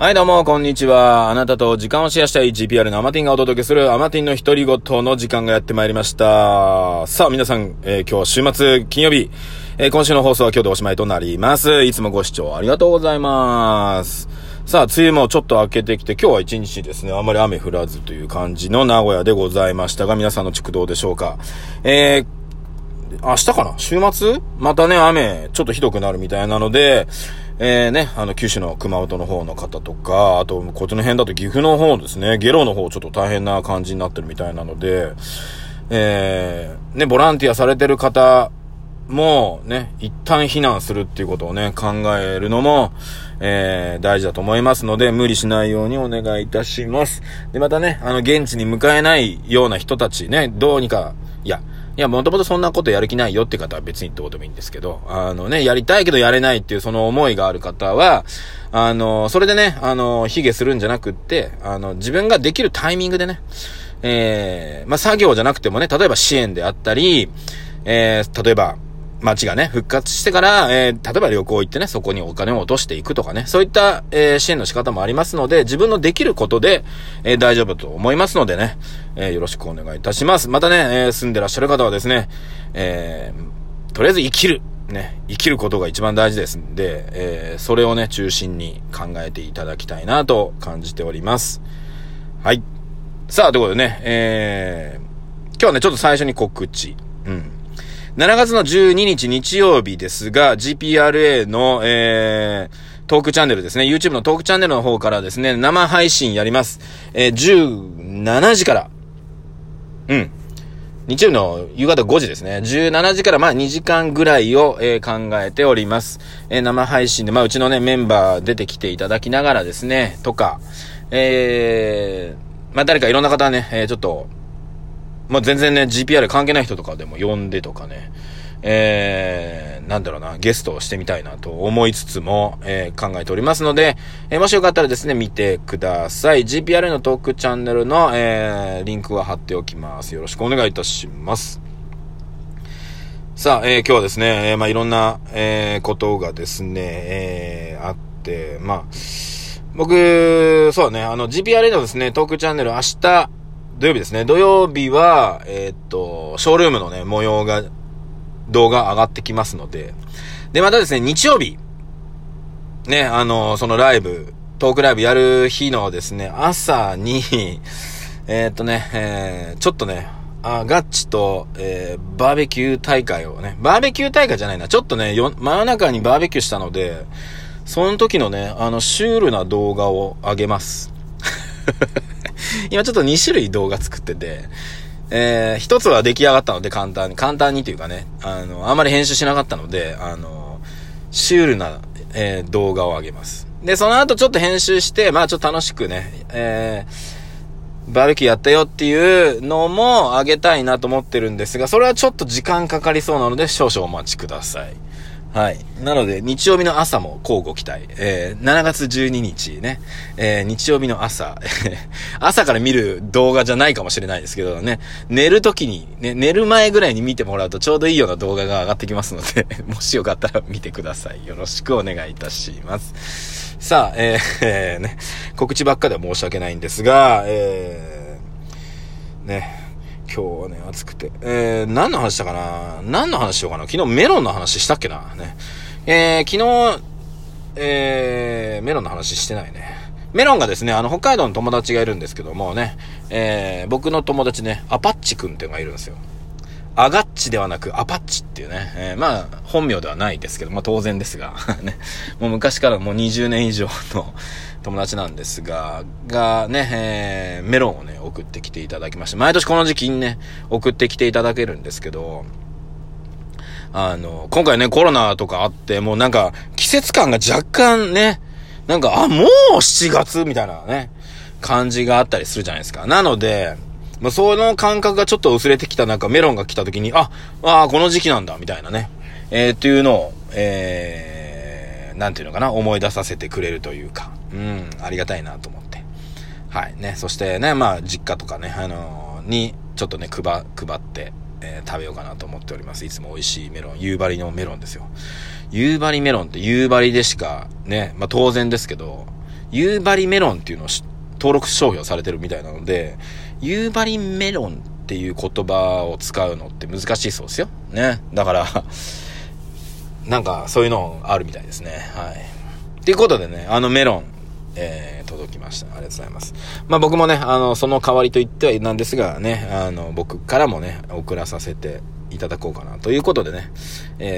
はいどうもこんにちは。あなたと時間をシェアしたい GPR のアマティンがお届けするアマティンの独り言の時間がやってまいりました。さあ皆さん、今日は週末金曜日、今週の放送は今日でおしまいとなります。いつもご視聴ありがとうございます。さあ梅雨もちょっと明けてきて、今日は一日ですねあまり雨降らずという感じの名古屋でございましたが、皆さんの地区どうでしょうか。明日かな、週末またね雨ちょっとひどくなるみたいなので、九州の熊本の方の方とか、あとこっちの辺だと岐阜の方ですね、下呂の方ちょっと大変な感じになってるみたいなので、ボランティアされてる方もね一旦避難するっていうことをね考えるのも、大事だと思いますので、無理しないようにお願いいたします。でまたね現地に向かえないような人たちね、どうにかいや、もともとそんなことやる気ないよって方は別にってこともいいんですけど、やりたいけどやれないっていうその思いがある方は、それでね、卑下するんじゃなくって、自分ができるタイミングでね、作業じゃなくてもね、例えば支援であったり、例えば、街がね、復活してから、例えば旅行行ってね、そこにお金を落としていくとかね、そういった、支援の仕方もありますので、自分のできることで、大丈夫と思いますのでね、よろしくお願いいたします。またね、住んでらっしゃる方はですね、とりあえず生きる。ね、生きることが一番大事ですんで、それをね、中心に考えていただきたいなと感じております。はい。さあ、ということでね、今日はね、ちょっと最初に告知。7月の12日日曜日ですが、GPRA の、トークチャンネルですね、YouTube のトークチャンネルの方からですね、生配信やります。17時から、日曜日の夕方5時ですね、17時から2時間ぐらいを、考えております。生配信で、うちのね、メンバー出てきていただきながらですね、とか、誰かいろんな方ね、ちょっと、全然ね GPR 関係ない人とかでも呼んでとかね、ゲストをしてみたいなと思いつつも、考えておりますので、もしよかったらですね見てください。 GPR のトークチャンネルの、リンクは貼っておきます。よろしくお願いいたします。さあ、今日はですね、いろんな、ことがですね、あって僕そうだねGPR のですねトークチャンネル明日土曜日ですね。土曜日は、ショールームのね、模様が、動画上がってきますので。で、またですね、日曜日、ね、そのライブ、トークライブやる日のですね、朝に、ちょっとね、ガッチと、バーベキュー大会をね、バーベキュー大会じゃないな、ちょっとね、真夜中にバーベキューしたので、その時のね、シュールな動画を上げます。今ちょっと2種類動画作ってて、一つは出来上がったので簡単にというかね、あんまり編集しなかったので、シュールな、動画を上げます。で、その後ちょっと編集して、ちょっと楽しくね、バーベキューやったよっていうのも上げたいなと思ってるんですが、それはちょっと時間かかりそうなので少々お待ちください。はい。なので、日曜日の朝も交互期待。7月12日ね。日曜日の朝。朝から見る動画じゃないかもしれないですけどね。寝る時に、ね、寝る前ぐらいに見てもらうとちょうどいいような動画が上がってきますので、もしよかったら見てください。よろしくお願いいたします。さあ、告知ばっかでは申し訳ないんですが、今日はね、暑くて。何の話したかな？何の話しようかな？昨日メロンの話したっけな？ね。昨日、メロンの話してないね。メロンがですね、北海道の友達がいるんですけどもね、僕の友達ね、アパッチくんっていうのがいるんですよ。アガッチではなくアパッチっていうね、本名ではないですけど、当然ですが、ね、もう昔からもう20年以上の友達なんですが、メロンをね、送ってきていただきまして、毎年この時期にね、送ってきていただけるんですけど、今回ね、コロナとかあって、もうなんか、季節感が若干ね、なんか、もう7月みたいなね、感じがあったりするじゃないですか。なので、その感覚がちょっと薄れてきた中、メロンが来た時に、この時期なんだ、みたいなね。っていうのを、思い出させてくれるというか、ありがたいなと思って。はい、ね。そしてね、実家とかね、に、ちょっとね、配って、食べようかなと思っております。いつも美味しいメロン、夕張のメロンですよ。夕張メロンって夕張でしか、ね、当然ですけど、夕張メロンっていうのを登録商標されてるみたいなので、夕張メロンっていう言葉を使うのって難しいそうですよね。だからなんかそういうのあるみたいですね。はい。ということでね、あのメロン、届きました。ありがとうございます。まあ僕もね、その代わりと言ってはなんですがね、僕からもね、送らさせていただこうかなということでね、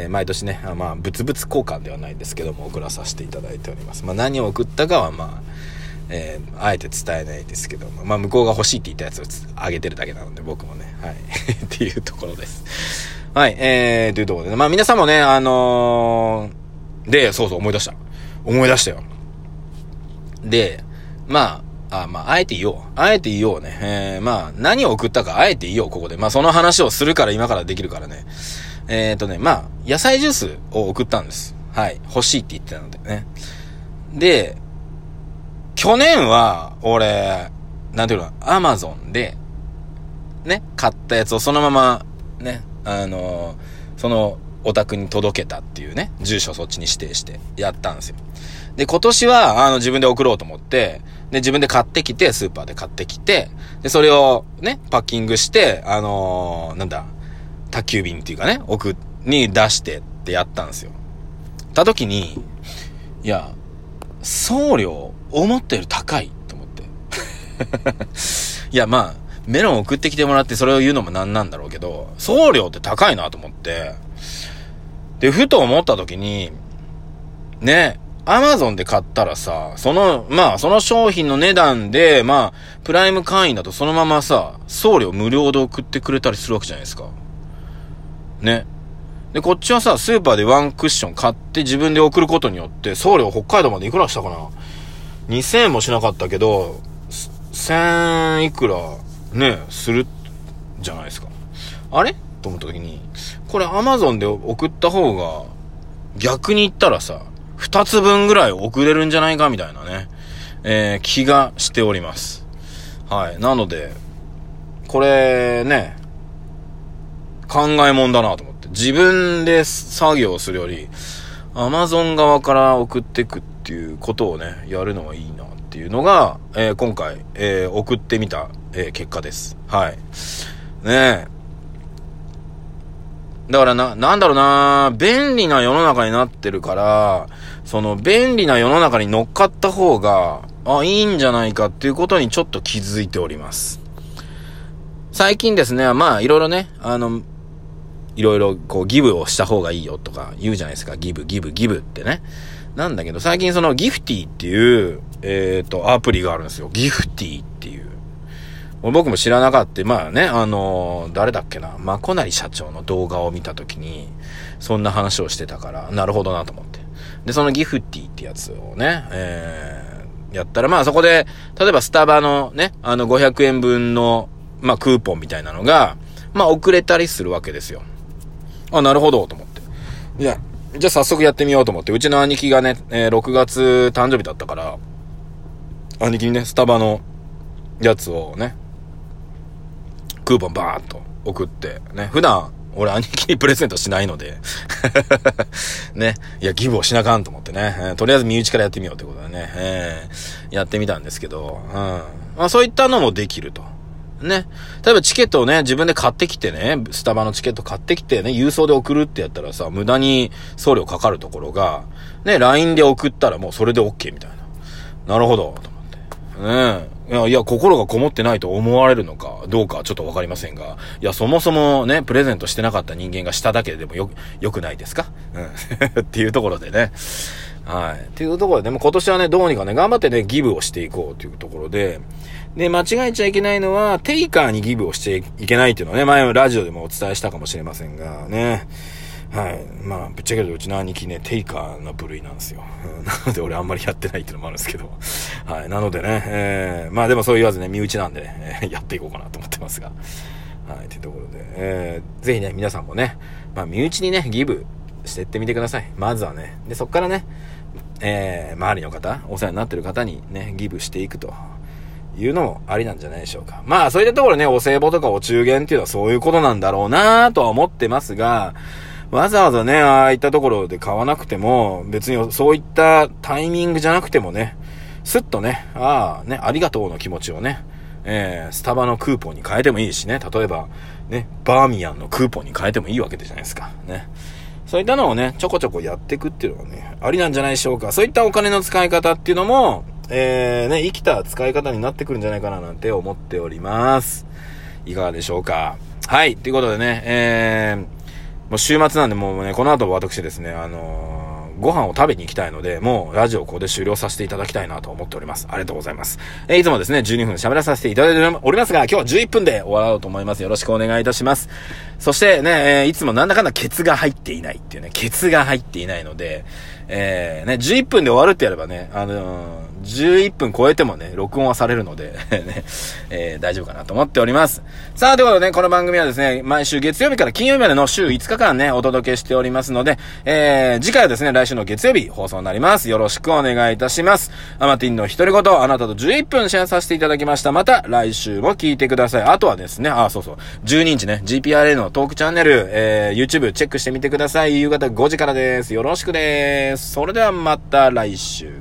毎年ね、まあ物々交換ではないですけども送らさせていただいております。まあ何を送ったかはまあ、あえて伝えないですけども、まあ向こうが欲しいって言ったやつをあげてるだけなので僕もね、はいっていうところです。はい、というところで、ね、まあ皆さんもね、で、そうそう思い出したよ。で、あえて言おう。ね。何を送ったかあえて言おう、ここで。まあ、その話をするから今からできるからね。野菜ジュースを送ったんです。はい。欲しいって言ってたのでね。で、去年は、俺、アマゾンで、ね、買ったやつをそのまま、ね、その、お宅に届けたっていうね、住所そっちに指定してやったんですよ。で、今年は、自分で送ろうと思って、で、自分で買ってきて、スーパーで買ってきて、で、それをね、パッキングして、宅急便っていうかね、奥に出してってやったんですよ。たときに、いや、送料、思ったより高いと思って。いや、まあ、メロン送ってきてもらってそれを言うのもなんなんだろうけど、送料って高いなと思って、で、ふと思った時に、ね、アマゾンで買ったらさ、その商品の値段で、プライム会員だとそのままさ、送料無料で送ってくれたりするわけじゃないですか。ね。で、こっちはさ、スーパーでワンクッション買って自分で送ることによって、送料北海道までいくらしたかな ?2000 円もしなかったけど、1000いくら、ね、する、じゃないですか。あれと思った時に、これ Amazon で送った方が逆に言ったらさ2つ分ぐらい送れるんじゃないかみたいなね、気がしております。はい。なのでこれね、考えもんだなと思って、自分で作業するより Amazon 側から送ってくっていうことをねやるのはいいなっていうのが、今回、送ってみた、結果です。はいねえ。だからなんだろうな、便利な世の中になってるから、その便利な世の中に乗っかった方が、いいんじゃないかっていうことにちょっと気づいております。最近ですね、いろいろね、いろいろこうギブをした方がいいよとか言うじゃないですか、ギブってね。なんだけど、最近そのギフティっていう、アプリがあるんですよ。ギフティっていう。僕も知らなかった。誰だっけな、まこなり社長の動画を見たときに、そんな話をしてたから、なるほどなと思って。で、そのギフティってやつをね、やったら、そこで、例えばスタバのね、500円分の、クーポンみたいなのが、遅れたりするわけですよ。あ、なるほど、と思って。じゃあ早速やってみようと思って、うちの兄貴がね、6月誕生日だったから、兄貴にね、スタバのやつをね、クーポンバーっと送ってね、普段俺兄貴にプレゼントしないのでね、いやギブをしなかんと思ってね、とりあえず身内からやってみようってことでね、やってみたんですけど、そういったのもできるとね。例えばチケットをね自分で買ってきてね、スタバのチケット買ってきてね郵送で送るってやったらさ、無駄に送料かかるところがね LINE で送ったらもうそれで OK みたいな。なるほどと思ってね。いや、心がこもってないと思われるのかどうかはちょっとわかりませんが、いや、そもそもね、プレゼントしてなかった人間がしただけでもよくないですか？っていうところでね。はい。っていうところで、もう今年はね、どうにかね、頑張ってね、ギブをしていこうというところで、で、間違えちゃいけないのは、テイカーにギブをしていけないっていうのはね、前のラジオでもお伝えしたかもしれませんが、ね。はい。ぶっちゃけるとうちの兄貴ね、テイカーな部類なんですよ。なので俺あんまりやってないっていうのもあるんですけど。はい。なのでね、でもそう言わずね、身内なんでね、やっていこうかなと思ってますが。はい。というところで、ぜひね、皆さんもね、身内にね、ギブしていってみてください。まずはね。で、そっからね、周りの方、お世話になってる方にね、ギブしていくというのもありなんじゃないでしょうか。そういったところね、お歳暮とかお中元っていうのはそういうことなんだろうなぁとは思ってますが、わざわざね、ああいったところで買わなくても、別にそういったタイミングじゃなくてもね、すっとね、ありがとうの気持ちをね、スタバのクーポンに変えてもいいしね、例えばね、バーミヤンのクーポンに変えてもいいわけじゃないですかね。そういったのをね、ちょこちょこやっていくっていうのがね、ありなんじゃないでしょうか。そういったお金の使い方っていうのも、ね、生きた使い方になってくるんじゃないかななんて思っております。いかがでしょうか。はい、ということでね、もう週末なんで、もうね、この後私ですね、ご飯を食べに行きたいので、もうラジオをここで終了させていただきたいなと思っております。ありがとうございます。いつもですね、12分喋らさせていただいておりますが、今日は11分で終わろうと思います。よろしくお願いいたします。そしてね、いつもなんだかんだケツが入っていないっていうね、ケツが入っていないので、ね、11分で終わるってやればね、11分超えてもね、録音はされるので、ね、大丈夫かなと思っております。さあ、ということでね、この番組はですね、毎週月曜日から金曜日までの週5日間ね、お届けしておりますので、次回はですね、来週の月曜日放送になります。よろしくお願いいたします。アマティンの独り言、あなたと11分シェアさせていただきました。また来週も聞いてください。あとはですね、そうそう、12日ね、GPRA のトークチャンネル、YouTube チェックしてみてください。夕方5時からです。よろしくです。それではまた来週。